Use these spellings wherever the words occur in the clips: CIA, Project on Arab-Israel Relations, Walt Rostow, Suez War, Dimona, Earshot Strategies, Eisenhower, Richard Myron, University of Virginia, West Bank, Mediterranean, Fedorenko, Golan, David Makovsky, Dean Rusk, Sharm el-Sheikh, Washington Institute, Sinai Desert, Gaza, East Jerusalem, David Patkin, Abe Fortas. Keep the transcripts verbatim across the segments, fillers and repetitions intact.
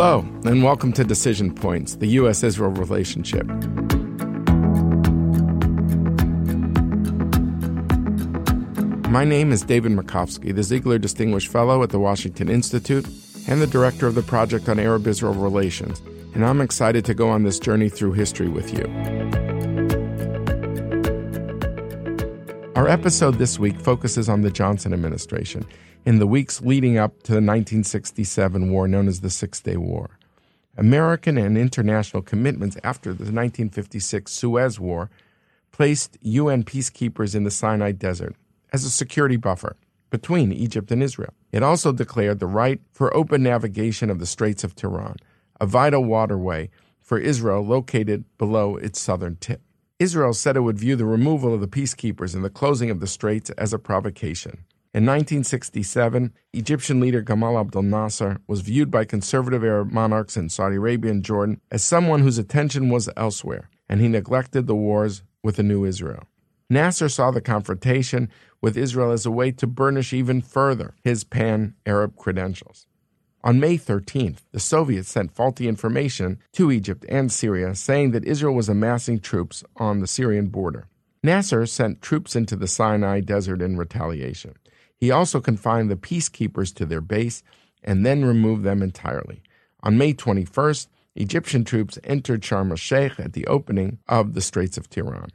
Hello, and welcome to Decision Points, the U S Israel relationship. My name is David Makovsky, the Ziegler Distinguished Fellow at the Washington Institute and the Director of the Project on Arab-Israel Relations, and I'm excited to go on this journey through history with you. Our episode this week focuses on the Johnson administration in the weeks leading up to the nineteen sixty-seven war known as the Six-Day War. American and international commitments after the nineteen fifty-six Suez War placed U N peacekeepers in the Sinai Desert as a security buffer between Egypt and Israel. It also declared the right for open navigation of the Straits of Tiran, a vital waterway for Israel located below its southern tip. Israel said it would view the removal of the peacekeepers and the closing of the straits as a provocation. In nineteen sixty-seven, Egyptian leader Gamal Abdel Nasser was viewed by conservative Arab monarchs in Saudi Arabia and Jordan as someone whose attention was elsewhere, and he neglected the wars with a new Israel. Nasser saw the confrontation with Israel as a way to burnish even further his pan-Arab credentials. On May thirteenth, the Soviets sent faulty information to Egypt and Syria saying that Israel was amassing troops on the Syrian border. Nasser sent troops into the Sinai Desert in retaliation. He also confined the peacekeepers to their base and then removed them entirely. On May twenty-first, Egyptian troops entered Sharm el-Sheikh at the opening of the Straits of Tiran.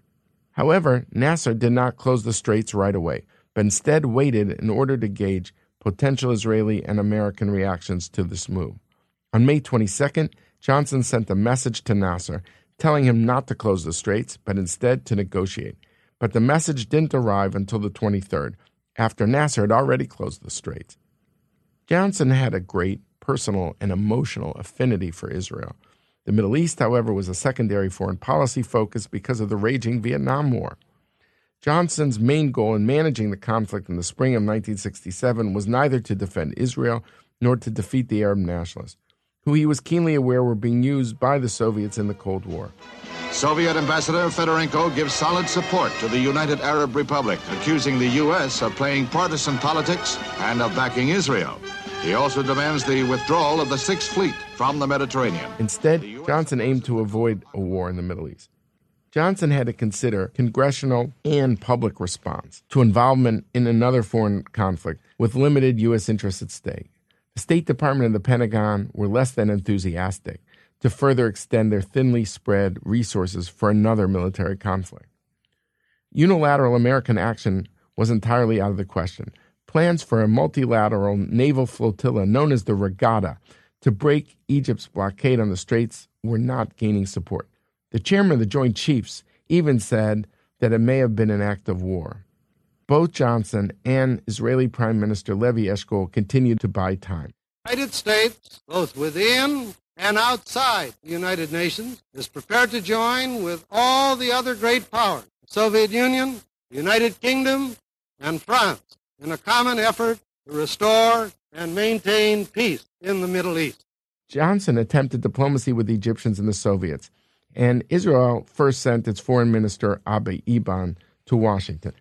However, Nasser did not close the straits right away, but instead waited in order to gauge potential Israeli and American reactions to this move. On May twenty-second, Johnson sent a message to Nasser, telling him not to close the straits, but instead to negotiate. But the message didn't arrive until the twenty-third, after Nasser had already closed the straits. Johnson had a great personal and emotional affinity for Israel. The Middle East, however, was a secondary foreign policy focus because of the raging Vietnam War. Johnson's main goal in managing the conflict in the spring of nineteen sixty-seven was neither to defend Israel nor to defeat the Arab nationalists, who he was keenly aware were being used by the Soviets in the Cold War. Soviet Ambassador Fedorenko gives solid support to the United Arab Republic, accusing the U S of playing partisan politics and of backing Israel. He also demands the withdrawal of the Sixth Fleet from the Mediterranean. Instead, Johnson aimed to avoid a war in the Middle East. Johnson had to consider congressional and public response to involvement in another foreign conflict with limited U S interests at stake. The State Department and the Pentagon were less than enthusiastic to further extend their thinly spread resources for another military conflict. Unilateral American action was entirely out of the question. Plans for a multilateral naval flotilla known as the Regatta to break Egypt's blockade on the Straits were not gaining support. The chairman of the Joint Chiefs even said that it may have been an act of war. Both Johnson and Israeli Prime Minister Levi Eshkol continued to buy time. The United States, both within and outside the United Nations, is prepared to join with all the other great powers, the Soviet Union, the United Kingdom, and France, in a common effort to restore and maintain peace in the Middle East. Johnson attempted diplomacy with the Egyptians and the Soviets, and Israel first sent its foreign minister, Abba Eban, to Washington.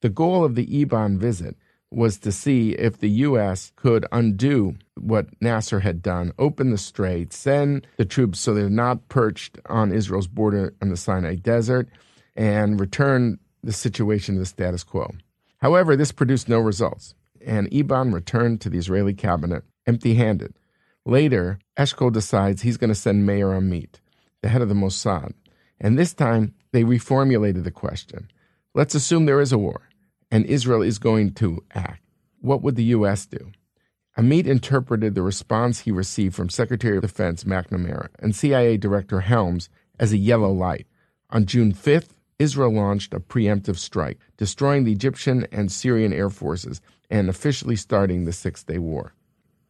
The goal of the Eban visit was to see if the U S could undo what Nasser had done, open the straits, send the troops so they're not perched on Israel's border in the Sinai Desert, and return the situation to the status quo. However, this produced no results, and Eban returned to the Israeli cabinet empty-handed. Later, Eshkol decides he's going to send Meir Amit, the head of the Mossad, and this time they reformulated the question. Let's assume there is a war, and Israel is going to act. What would the U S do? Amit interpreted the response he received from Secretary of Defense McNamara and C I A Director Helms as a yellow light. On June fifth, Israel launched a preemptive strike, destroying the Egyptian and Syrian air forces and officially starting the Six-Day War.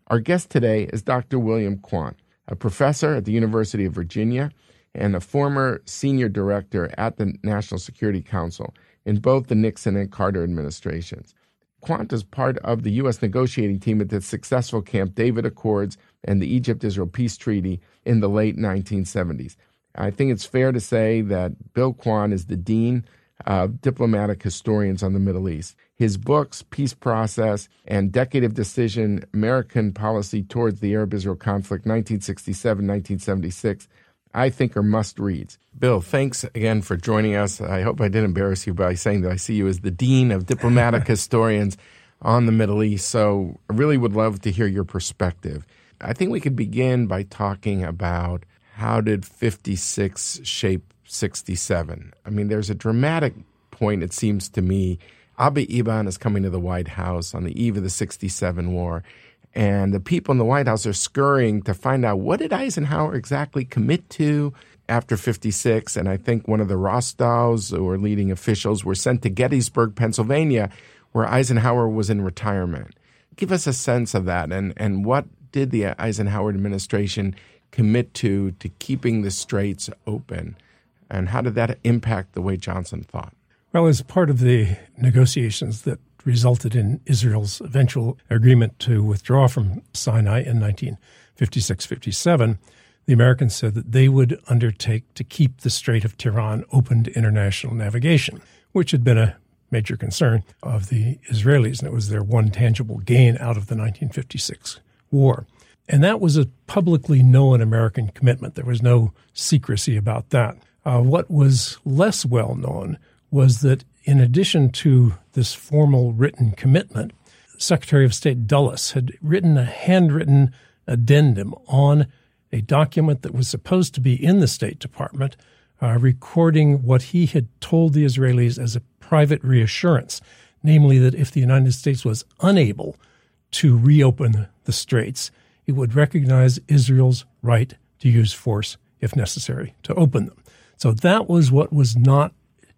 Our guest today is Doctor William Quandt, a professor at the University of Virginia and a former senior director at the National Security Council in both the Nixon and Carter administrations. Quandt is part of the U S negotiating team at the successful Camp David Accords and the Egypt-Israel Peace Treaty in the late nineteen seventies. I think it's fair to say that Bill Quandt is the dean uh, diplomatic historians on the Middle East. His books, Peace Process and Decade of Decision, American Policy Towards the Arab-Israel Conflict, nineteen sixty-seven to nineteen seventy-six, I think are must-reads. Bill, thanks again for joining us. I hope I didn't embarrass you by saying that I see you as the Dean of Diplomatic Historians on the Middle East, so I really would love to hear your perspective. I think we could begin by talking about how did fifty-six shape sixty-seven? I mean, there's a dramatic point, it seems to me. Abba Eban is coming to the White House on the eve of the sixty-seven war, and the people in the White House are scurrying to find out what did Eisenhower exactly commit to after fifty-six, and I think one of the Rostows, or leading officials, were sent to Gettysburg, Pennsylvania, where Eisenhower was in retirement. Give us a sense of that, and, and what did the Eisenhower administration commit to, to keeping the Straits open, and how did that impact the way Johnson thought? Well, as part of the negotiations that resulted in Israel's eventual agreement to withdraw from Sinai in nineteen fifty-six fifty-seven, the Americans said that they would undertake to keep the Strait of Tiran open to international navigation, which had been a major concern of the Israelis, and it was their one tangible gain out of the nineteen fifty-six war. And that was a publicly known American commitment. There was no secrecy about that. Uh, what was less well known was that in addition to this formal written commitment, Secretary of State Dulles had written a handwritten addendum on a document that was supposed to be in the State Department, uh, recording what he had told the Israelis as a private reassurance, namely that if the United States was unable to reopen the Straits, it would recognize Israel's right to use force, if necessary, to open them. So that was what was not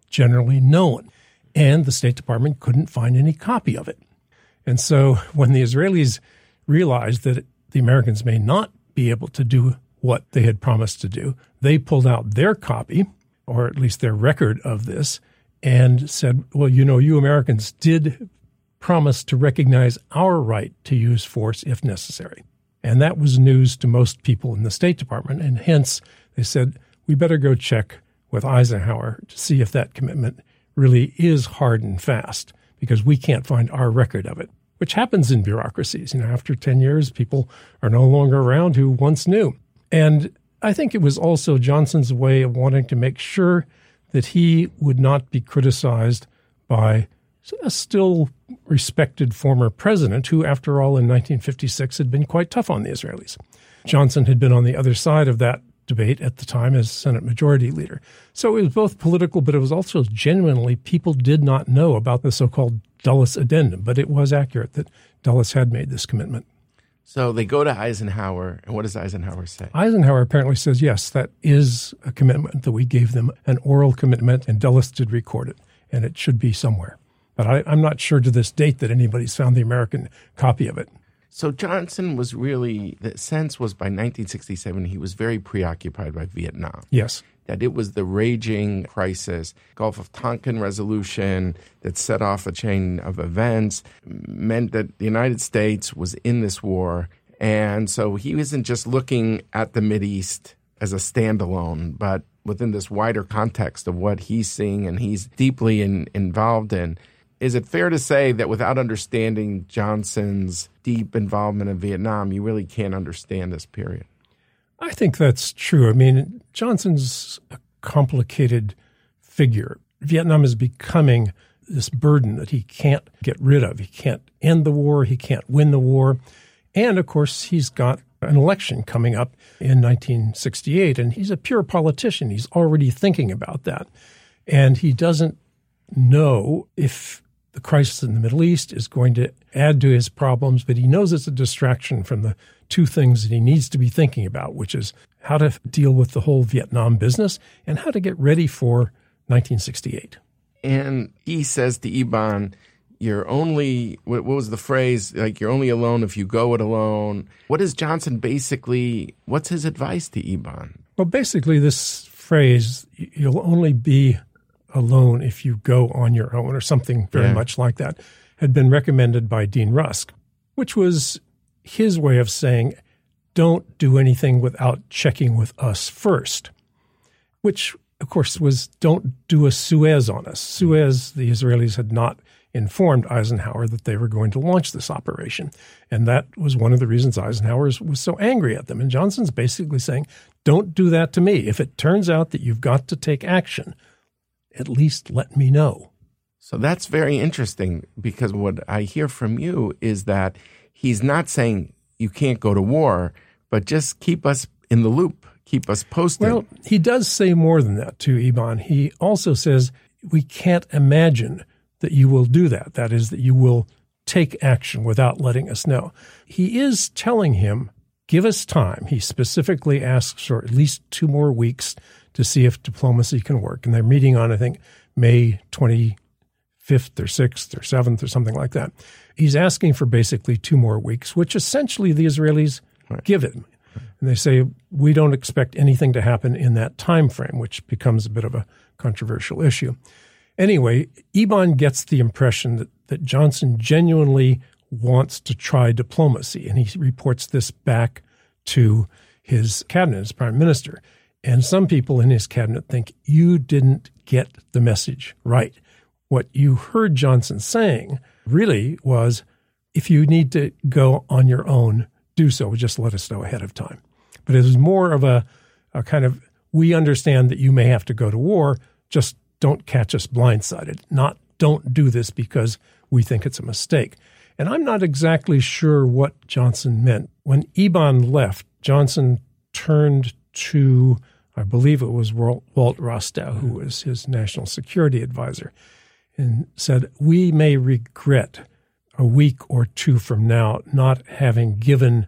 generally known, and the State Department couldn't find any copy of it. And so when the Israelis realized that the Americans may not be able to do what they had promised to do, they pulled out their copy, or at least their record of this, and said, well, you know, you Americans did promise to recognize our right to use force if necessary. And that was news to most people in the State Department, and hence they said, we better go check with Eisenhower to see if that commitment really is hard and fast, because we can't find our record of it, which happens in bureaucracies. You know, after ten years, people are no longer around who once knew. And I think it was also Johnson's way of wanting to make sure that he would not be criticized by a still respected former president who, after all, in nineteen fifty-six had been quite tough on the Israelis. Johnson had been on the other side of that debate at the time as Senate Majority Leader. So it was both political, but it was also genuinely people did not know about the so-called Dulles Addendum, but it was accurate that Dulles had made this commitment. So they go to Eisenhower, and what does Eisenhower say? Eisenhower apparently says, yes, that is a commitment that we gave them, an oral commitment, and Dulles did record it, and it should be somewhere. But I, I'm not sure to this date that anybody's found the American copy of it. So Johnson was really, the sense was by nineteen sixty-seven, he was very preoccupied by Vietnam. Yes. That it was the raging crisis, Gulf of Tonkin resolution that set off a chain of events, meant that the United States was in this war. And so he wasn't just looking at the Mideast as a standalone, but within this wider context of what he's seeing and he's deeply in, involved in. Is it fair to say that without understanding Johnson's deep involvement in Vietnam, you really can't understand this period? I think that's true. I mean, Johnson's a complicated figure. Vietnam is becoming this burden that he can't get rid of. He can't end the war. He can't win the war. And, of course, he's got an election coming up in nineteen sixty-eight, and he's a pure politician. He's already thinking about that. And he doesn't know if the crisis in the Middle East is going to add to his problems, but he knows it's a distraction from the two things that he needs to be thinking about, which is how to deal with the whole Vietnam business and how to get ready for nineteen sixty-eight. And he says to Eban, you're only, what was the phrase, like you're only alone if you go it alone. What is Johnson basically, what's his advice to Eban? Well, basically this phrase, you'll only be alone if you go on your own, or something very yeah. much like that, had been recommended by Dean Rusk, which was his way of saying, don't do anything without checking with us first, which, of course, was don't do a Suez on us. Suez, the Israelis had not informed Eisenhower that they were going to launch this operation. And that was one of the reasons Eisenhower was so angry at them. And Johnson's basically saying, don't do that to me. If it turns out that you've got to take action, at least let me know. So that's very interesting, because what I hear from you is that he's not saying you can't go to war, but just keep us in the loop, keep us posted. Well, he does say more than that to Eban. He also says, we can't imagine that you will do that. That is, that you will take action without letting us know. He is telling him, give us time. He specifically asks for at least two more weeks to see if diplomacy can work. And they're meeting on, I think, May twenty-fifth or sixth or seventh or something like that. He's asking for basically two more weeks, which essentially the Israelis right. give him. Right. And they say, we don't expect anything to happen in that time frame, which becomes a bit of a controversial issue. Anyway, Eban gets the impression that, that Johnson genuinely wants to try diplomacy, and he reports this back to his cabinet, his prime minister. And some people in his cabinet think, you didn't get the message right. What you heard Johnson saying really was, if you need to go on your own, do so. Just let us know ahead of time. But it was more of a, a kind of, we understand that you may have to go to war, just don't catch us blindsided, not don't do this because we think it's a mistake. And I'm not exactly sure what Johnson meant. When Eban left, Johnson turned to, I believe it was Walt Rostow, who was his national security advisor, and said, we may regret a week or two from now not having given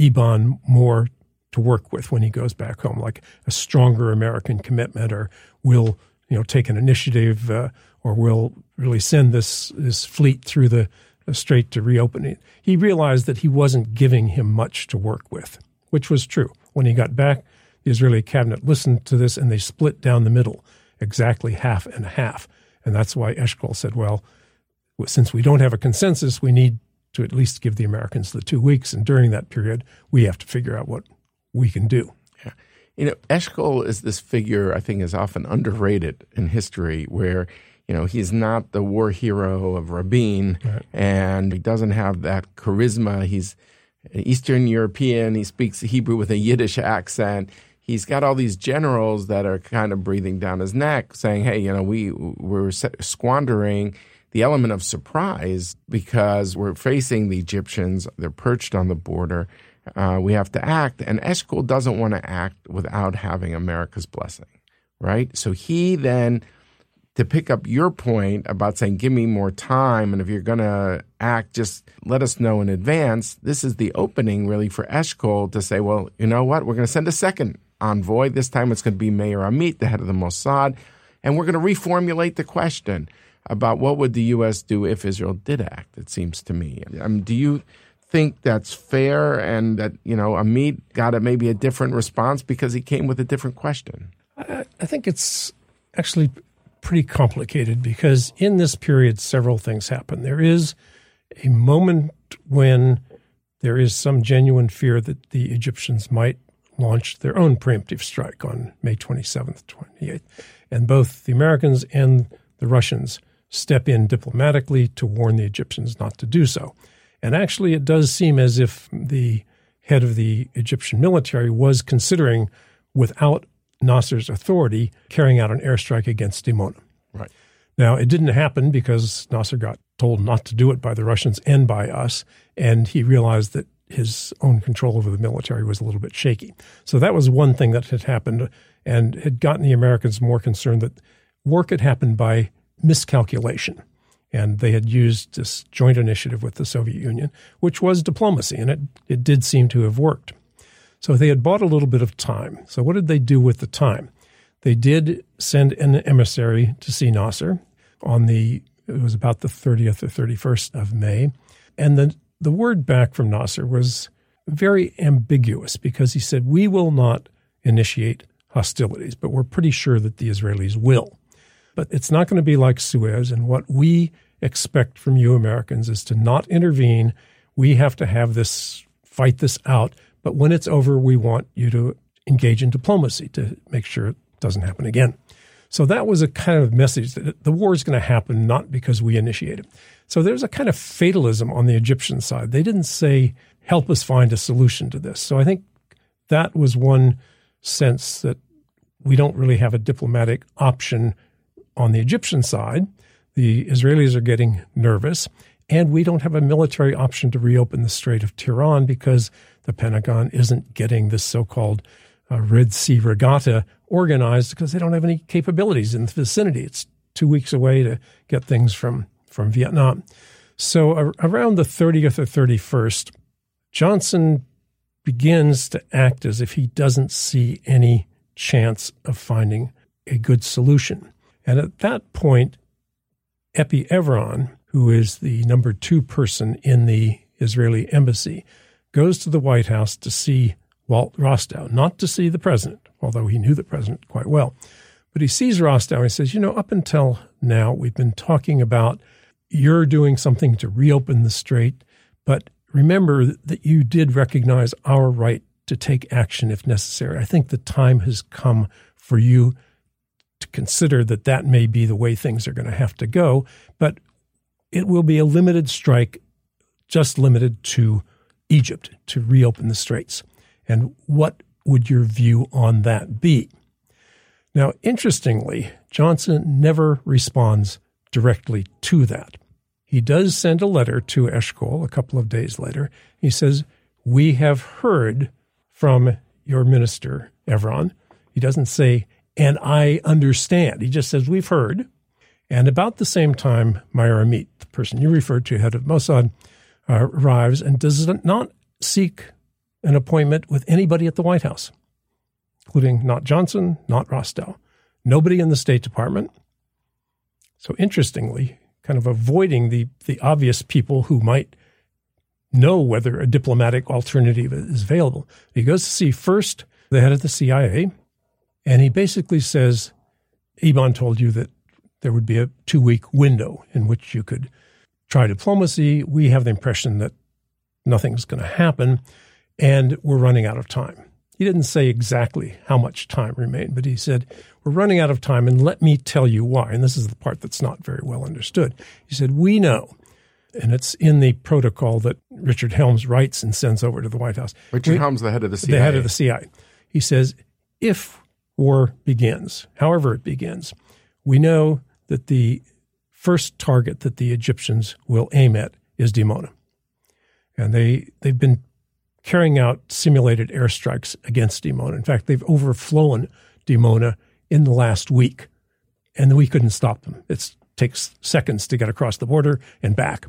Eban more to work with when he goes back home, like a stronger American commitment, or we'll you know, take an initiative, uh, or we'll really send this, this fleet through the, the strait to reopen it. He realized that he wasn't giving him much to work with, which was true. When he got back, the Israeli cabinet listened to this, and they split down the middle, exactly half and half. And that's why Eshkol said, well, since we don't have a consensus, we need to at least give the Americans the two weeks. And during that period, we have to figure out what we can do. Yeah. You know, Eshkol is this figure I think is often underrated in history, where, you know, he's not the war hero of Rabin, right. and he doesn't have that charisma. He's an Eastern European. He speaks Hebrew with a Yiddish accent. He's got all these generals that are kind of breathing down his neck saying, hey, you know, we, we're squandering the element of surprise because we're facing the Egyptians. They're perched on the border. Uh, we have to act, and Eshkol doesn't want to act without having America's blessing, right? So he then, to pick up your point about saying, give me more time, and if you're going to act, just let us know in advance, this is the opening really for Eshkol to say, well, you know what? We're going to send a second envoy. This time it's going to be Meir Amit, the head of the Mossad, and we're going to reformulate the question about what would the U S do if Israel did act, it seems to me. I mean, do you think that's fair, and that, you know, Amit got a, maybe a different response because he came with a different question? I, I think it's actually pretty complicated, because in this period, several things happen. There is a moment when there is some genuine fear that the Egyptians might launch their own preemptive strike on May twenty-seventh, twenty-eighth. And both the Americans and the Russians step in diplomatically to warn the Egyptians not to do so. And actually, it does seem as if the head of the Egyptian military was considering, without Nasser's authority, carrying out an airstrike against Dimona. Right. Now, it didn't happen because Nasser got told not to do it by the Russians and by us, and he realized that his own control over the military was a little bit shaky. So that was one thing that had happened and had gotten the Americans more concerned that work had happened by miscalculation. And they had used this joint initiative with the Soviet Union, which was diplomacy, and it, it did seem to have worked. So they had bought a little bit of time. So what did they do with the time? They did send an emissary to see Nasser on the, it was about the thirtieth or thirty-first of May. And then the word back from Nasser was very ambiguous, because he said, we will not initiate hostilities, but we're pretty sure that the Israelis will. But it's not going to be like Suez, and what we expect from you Americans is to not intervene. We have to have this, fight this out. But when it's over, we want you to engage in diplomacy to make sure it doesn't happen again. So that was a kind of message that the war is going to happen not because we initiate it. So there's a kind of fatalism on the Egyptian side. They didn't say, help us find a solution to this. So I think that was one sense that we don't really have a diplomatic option on the Egyptian side. The Israelis are getting nervous, and we don't have a military option to reopen the Strait of Tiran because the Pentagon isn't getting this so-called uh, Red Sea Regatta organized because they don't have any capabilities in the vicinity. It's two weeks away to get things from, from Vietnam. So uh, around the thirtieth or thirty-first, Johnson begins to act as if he doesn't see any chance of finding a good solution. And at that point, Epi Evron, who is the number two person in the Israeli embassy, goes to the White House to see Walt Rostow, not to see the president, although he knew the president quite well. But he sees Rostow and he says, you know, up until now, we've been talking about you're doing something to reopen the strait, but remember that you did recognize our right to take action if necessary. I think the time has come for you to consider that that may be the way things are going to have to go, but it will be a limited strike, just limited to Egypt, to reopen the straits. And what would your view on that be? Now, interestingly, Johnson never responds directly to that. He does send a letter to Eshkol a couple of days later. He says, we have heard from your minister, Evron. He doesn't say, and I understand. He just says, we've heard. And about the same time, Meir Amit, the person you referred to, head of Mossad, uh, arrives and does not seek an appointment with anybody at the White House, including not Johnson, not Rostow, nobody in the State Department. So interestingly, kind of avoiding the, the obvious people who might know whether a diplomatic alternative is available. He goes to see first the head of the C I A, and he basically says, Eban told you that there would be a two-week window in which you could try diplomacy. We have the impression that nothing's going to happen, and we're running out of time. He didn't say exactly how much time remained, but he said, we're running out of time, and let me tell you why. And this is the part that's not very well understood. He said, we know, and it's in the protocol that Richard Helms writes and sends over to the White House. Richard we, Helms, the head of the C I A. The head of the C I A. He says, if war begins, however it begins, we know that the first target that the Egyptians will aim at is Dimona. And they, they've been carrying out simulated airstrikes against Dimona. In fact, they've overflown Dimona in the last week, and we couldn't stop them. It takes seconds to get across the border and back,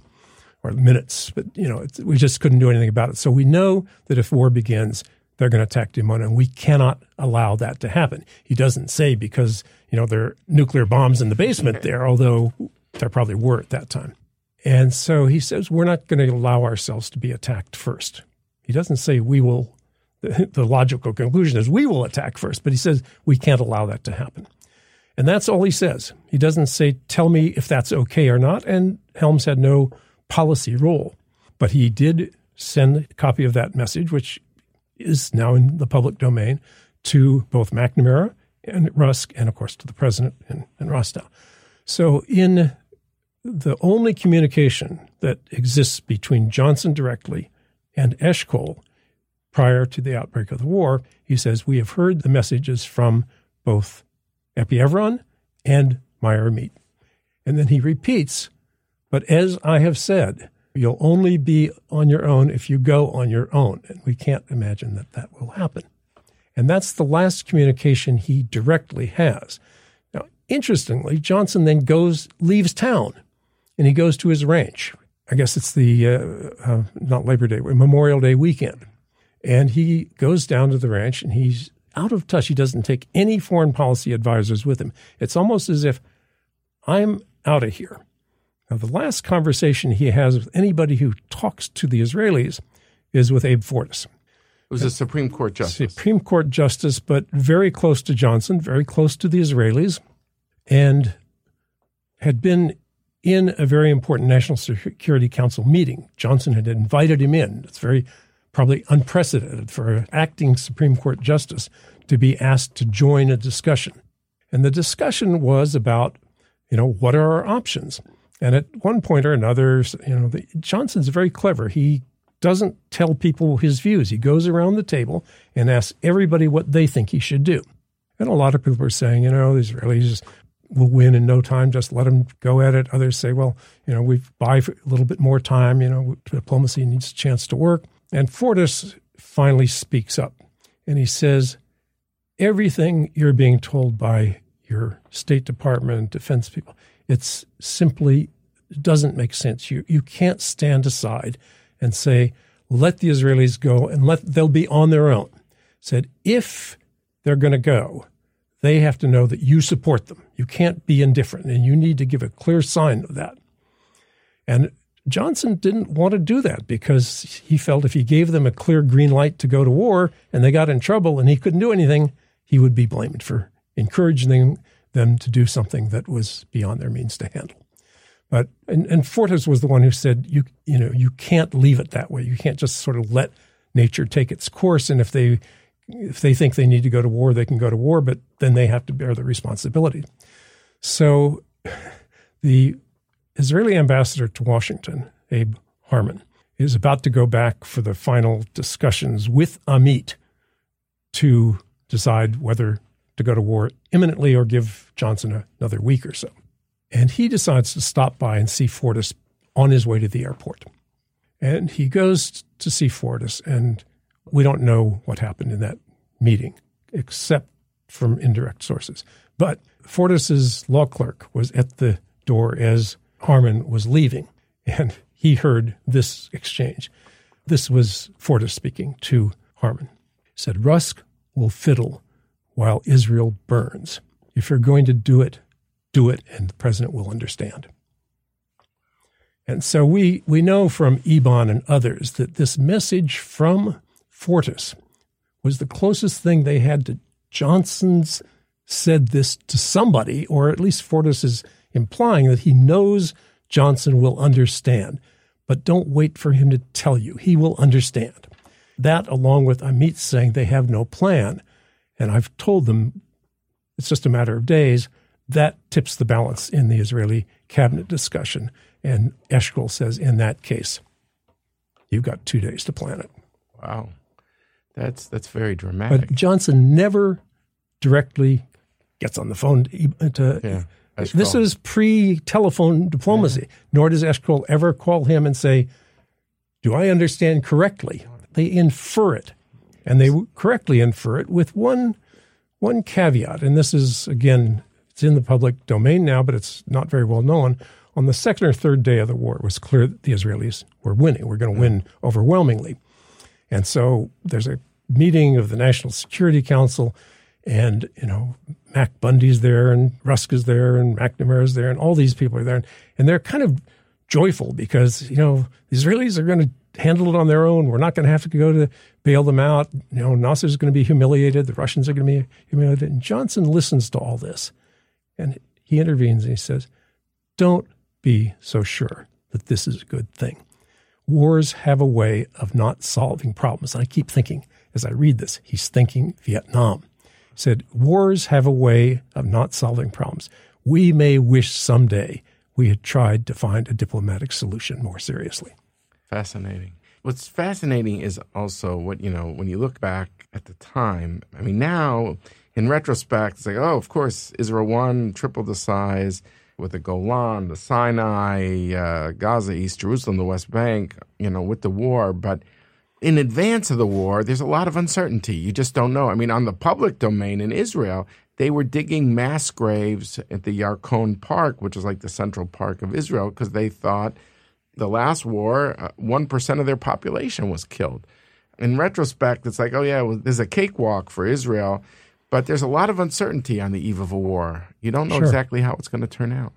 or minutes, but you know, it's, we just couldn't do anything about it. So we know that if war begins, they're going to attack Dimona, and we cannot allow that to happen. He doesn't say because, you know, there are nuclear bombs in the basement there, although there probably were at that time. And so he says, we're not going to allow ourselves to be attacked first. He doesn't say we will, the logical conclusion is we will attack first, but he says we can't allow that to happen. And that's all he says. He doesn't say, tell me if that's okay or not, and Helms had no policy role. But he did send a copy of that message, which is now in the public domain, to both McNamara and Rusk, and of course to the president and, and Rostow. So in the only communication that exists between Johnson directly and Eshkol, prior to the outbreak of the war, he says, we have heard the messages from both Epi Evron and Meir Amit. And then he repeats, but as I have said, you'll only be on your own if you go on your own. And we can't imagine that that will happen. And that's the last communication he directly has. Now, interestingly, Johnson then goes, leaves town, and he goes to his ranch. I guess it's the, uh, uh, not Labor Day, Memorial Day weekend. And he goes down to the ranch, and he's out of touch. He doesn't take any foreign policy advisors with him. It's almost as if, I'm out of here. Now, the last conversation he has with anybody who talks to the Israelis is with Abe Fortas. It was a Supreme Court justice. Supreme Court justice, but very close to Johnson, very close to the Israelis, and had been in a very important National Security Council meeting. Johnson had invited him in. It's very probably unprecedented for an acting Supreme Court justice to be asked to join a discussion. And the discussion was about, you know, what are our options? And at one point or another, you know, the, Johnson's very clever. He doesn't tell people his views. He goes around the table and asks everybody what they think he should do. And a lot of people are saying, you know, the Israelis will win in no time. Just let them go at it. Others say, well, you know, we buy for a little bit more time. You know, diplomacy needs a chance to work. And Fortas finally speaks up and he says, everything you're being told by your State Department and defense people, it's simply doesn't make sense. You you can't stand aside and say, let the Israelis go and let they'll be on their own. Said, if they're going to go, they have to know that you support them. You can't be indifferent, and you need to give a clear sign of that. And Johnson didn't want to do that because he felt if he gave them a clear green light to go to war and they got in trouble and he couldn't do anything, he would be blamed for encouraging them to do something that was beyond their means to handle. But and, and Fortas was the one who said, you you know, you can't leave it that way. You can't just sort of let nature take its course. And if they if they think they need to go to war, they can go to war, but then they have to bear the responsibility. So the Israeli ambassador to Washington, Abe Harmon, is about to go back for the final discussions with Amit to decide whether to go to war imminently or give Johnson another week or so. And he decides to stop by and see Fortas on his way to the airport. And he goes to see Fortas, and we don't know what happened in that meeting, except from indirect sources. But Fortas's law clerk was at the door as Harmon was leaving, and he heard this exchange. This was Fortas speaking to Harmon. He said, Rusk will fiddle while Israel burns. If you're going to do it, do it, and the president will understand. And so we we know from Eban and others that this message from Fortas was the closest thing they had to Johnson's said this to somebody, or at least Fortas is implying that he knows Johnson will understand, but don't wait for him to tell you. He will understand. That, along with Amit saying they have no plan, and I've told them it's just a matter of days, that tips the balance in the Israeli cabinet discussion. And Eshkol says, in that case, you've got two days to plan it. Wow. That's that's very dramatic. But Johnson never directly gets on the phone to, to yeah, this is pre-telephone diplomacy. Yeah. Nor does Eshkol ever call him and say, do I understand correctly? They infer it. And they correctly infer it with one one caveat. And this is, again, it's in the public domain now, but it's not very well known. On the second or third day of the war, it was clear that the Israelis were winning. We're going to win overwhelmingly. And so there's a meeting of the National Security Council, and, you know, Mac Bundy's there, and Rusk is there, and McNamara's there, and all these people are there. And they're kind of joyful because, you know, the Israelis are going to handle it on their own. We're not going to have to go to bail them out. You know, Nasser's going to be humiliated. The Russians are going to be humiliated. And Johnson listens to all this. And he intervenes and he says, don't be so sure that this is a good thing. Wars have a way of not solving problems. And I keep thinking, as I read this, he's thinking Vietnam. He said, wars have a way of not solving problems. We may wish someday we had tried to find a diplomatic solution more seriously. Fascinating. What's fascinating is also what, you know, when you look back at the time, I mean, now in retrospect, it's like, oh, of course, Israel won, triple the size with the Golan, the Sinai, uh, Gaza, East Jerusalem, the West Bank, you know, with the war. But in advance of the war, there's a lot of uncertainty. You just don't know. I mean, on the public domain in Israel, they were digging mass graves at the Yarkon Park, which is like the central park of Israel, because they thought the last war, uh, one percent of their population was killed. In retrospect, it's like, oh, yeah, well, there's a cakewalk for Israel. But there's a lot of uncertainty on the eve of a war. You don't know sure. exactly how it's going to turn out.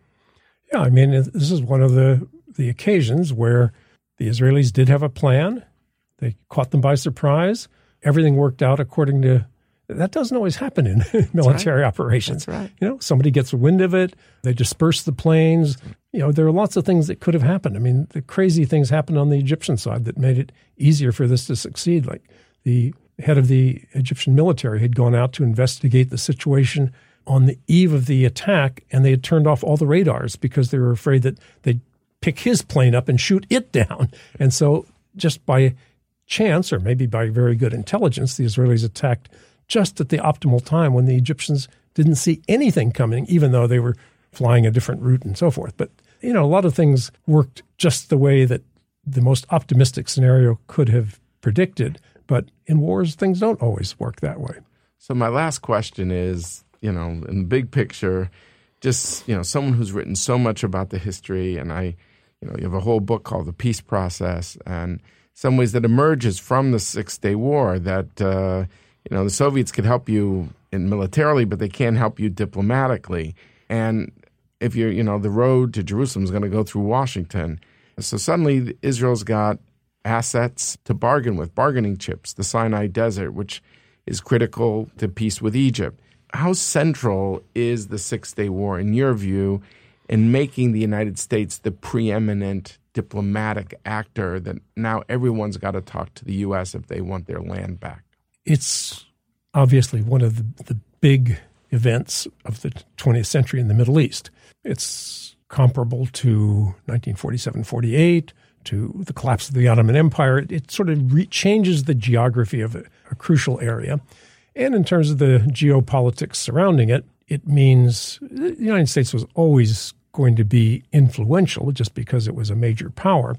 Yeah, I mean, this is one of the, the occasions where the Israelis did have a plan. They caught them by surprise. Everything worked out according to – that doesn't always happen in military right. operations. That's right. You know, somebody gets wind of it. They disperse the planes. You know, there are lots of things that could have happened. I mean, the crazy things happened on the Egyptian side that made it easier for this to succeed, like the – head of the Egyptian military had gone out to investigate the situation on the eve of the attack, and they had turned off all the radars because they were afraid that they'd pick his plane up and shoot it down. And so just by chance, or maybe by very good intelligence, the Israelis attacked just at the optimal time when the Egyptians didn't see anything coming, even though they were flying a different route and so forth. But, you know, a lot of things worked just the way that the most optimistic scenario could have predicted. But in wars, things don't always work that way. So my last question is, you know, in the big picture, just, you know, someone who's written so much about the history, and I, you know, you have a whole book called The Peace Process, and some ways that emerges from the Six-Day War that, uh, you know, the Soviets could help you in militarily, but they can't help you diplomatically. And if you're, you know, the road to Jerusalem is going to go through Washington. So suddenly Israel's got assets to bargain with, bargaining chips, the Sinai Desert, which is critical to peace with Egypt. How central is the Six-Day War, in your view, in making the United States the preeminent diplomatic actor that now everyone's got to talk to the U S if they want their land back? It's obviously one of the, the big events of the twentieth century in the Middle East. It's comparable to nineteen forty-seven forty-eight, to the collapse of the Ottoman Empire. It, it sort of re- changes the geography of a, a crucial area. And in terms of the geopolitics surrounding it, it means the United States was always going to be influential just because it was a major power,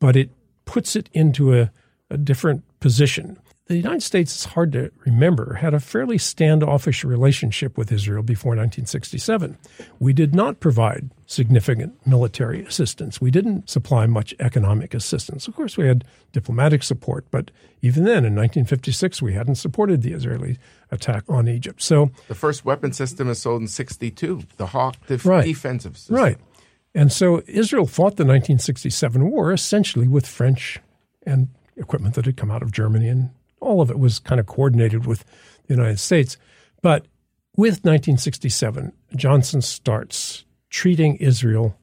but it puts it into a, a different position. The United States, it's hard to remember, had a fairly standoffish relationship with Israel before nineteen sixty-seven. We did not provide significant military assistance. We didn't supply much economic assistance. Of course, we had diplomatic support, but even then, in nineteen fifty-six, we hadn't supported the Israeli attack on Egypt. So the first weapon system is sold in sixty-two, the Hawk def- right, defensive system. Right. And so Israel fought the nineteen sixty-seven war essentially with French and equipment that had come out of Germany, and all of it was kind of coordinated with the United States. But with nineteen sixty-seven, Johnson starts treating Israel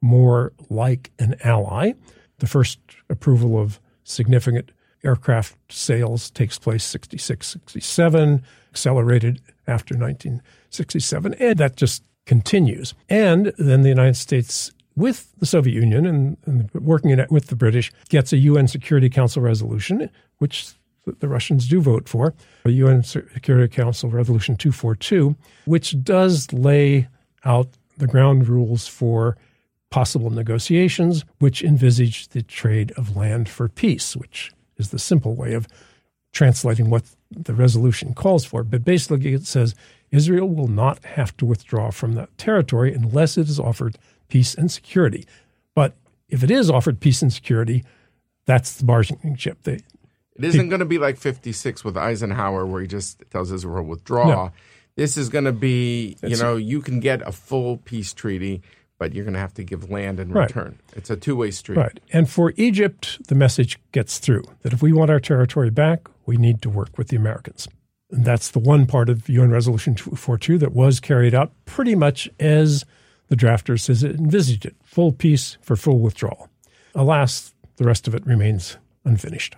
more like an ally. The first approval of significant aircraft sales takes place sixty-six sixty-seven, accelerated after nineteen sixty-seven, and that just continues. And then the United States, with the Soviet Union and, and working it with the British, gets a U N Security Council resolution, which the Russians do vote for, the U N Security Council Resolution two forty-two, which does lay out the ground rules for possible negotiations, which envisage the trade of land for peace, which is the simple way of translating what the resolution calls for. But basically it says Israel will not have to withdraw from that territory unless it is offered peace and security. But if it is offered peace and security, that's the bargaining chip. They It isn't going to be like fifty-six with Eisenhower where he just tells Israel withdraw. No. This is going to be, you it's, know, you can get a full peace treaty, but you're going to have to give land in right. return. It's a two-way street. Right. And for Egypt, the message gets through that if we want our territory back, we need to work with the Americans. And that's the one part of U N Resolution two forty-two that was carried out pretty much as the drafter says it envisaged it, full peace for full withdrawal. Alas, the rest of it remains unfinished.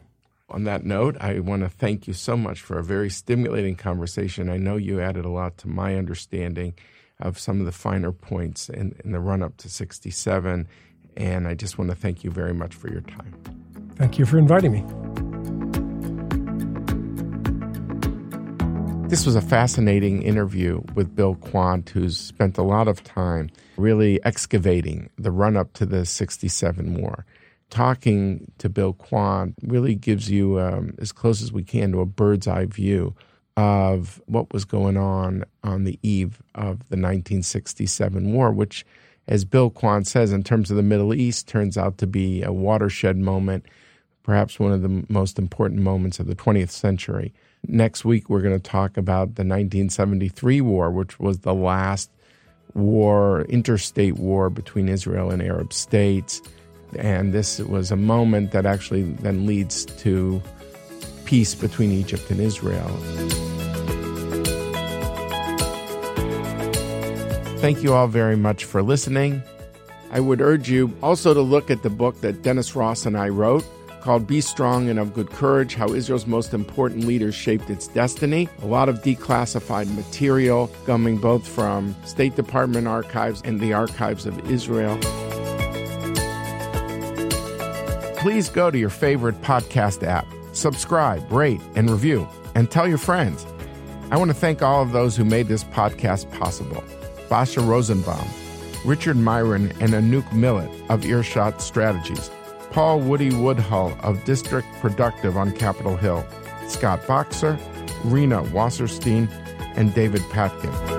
On that note, I want to thank you so much for a very stimulating conversation. I know you added a lot to my understanding of some of the finer points in, in the run-up to sixty-seven, and I just want to thank you very much for your time. Thank you for inviting me. This was a fascinating interview with Bill Quandt, who's spent a lot of time really excavating the run-up to the sixty-seven war. Talking to Bill Quandt really gives you um, as close as we can to a bird's eye view of what was going on on the eve of the nineteen sixty-seven war, which, as Bill Quandt says, in terms of the Middle East, turns out to be a watershed moment, perhaps one of the most important moments of the twentieth century. Next week, we're going to talk about the nineteen seventy-three war, which was the last war, interstate war between Israel and Arab states. And this was a moment that actually then leads to peace between Egypt and Israel. Thank you all very much for listening. I would urge you also to look at the book that Dennis Ross and I wrote called Be Strong and of Good Courage, How Israel's Most Important Leaders Shaped Its Destiny. A lot of declassified material coming both from State Department archives and the archives of Israel. Please go to your favorite podcast app, subscribe, rate, and review, and tell your friends. I want to thank all of those who made this podcast possible. Basha Rosenbaum, Richard Myron and Anouk Millet of Earshot Strategies, Paul Woody Woodhull of District Productive on Capitol Hill, Scott Boxer, Rena Wasserstein, and David Patkin.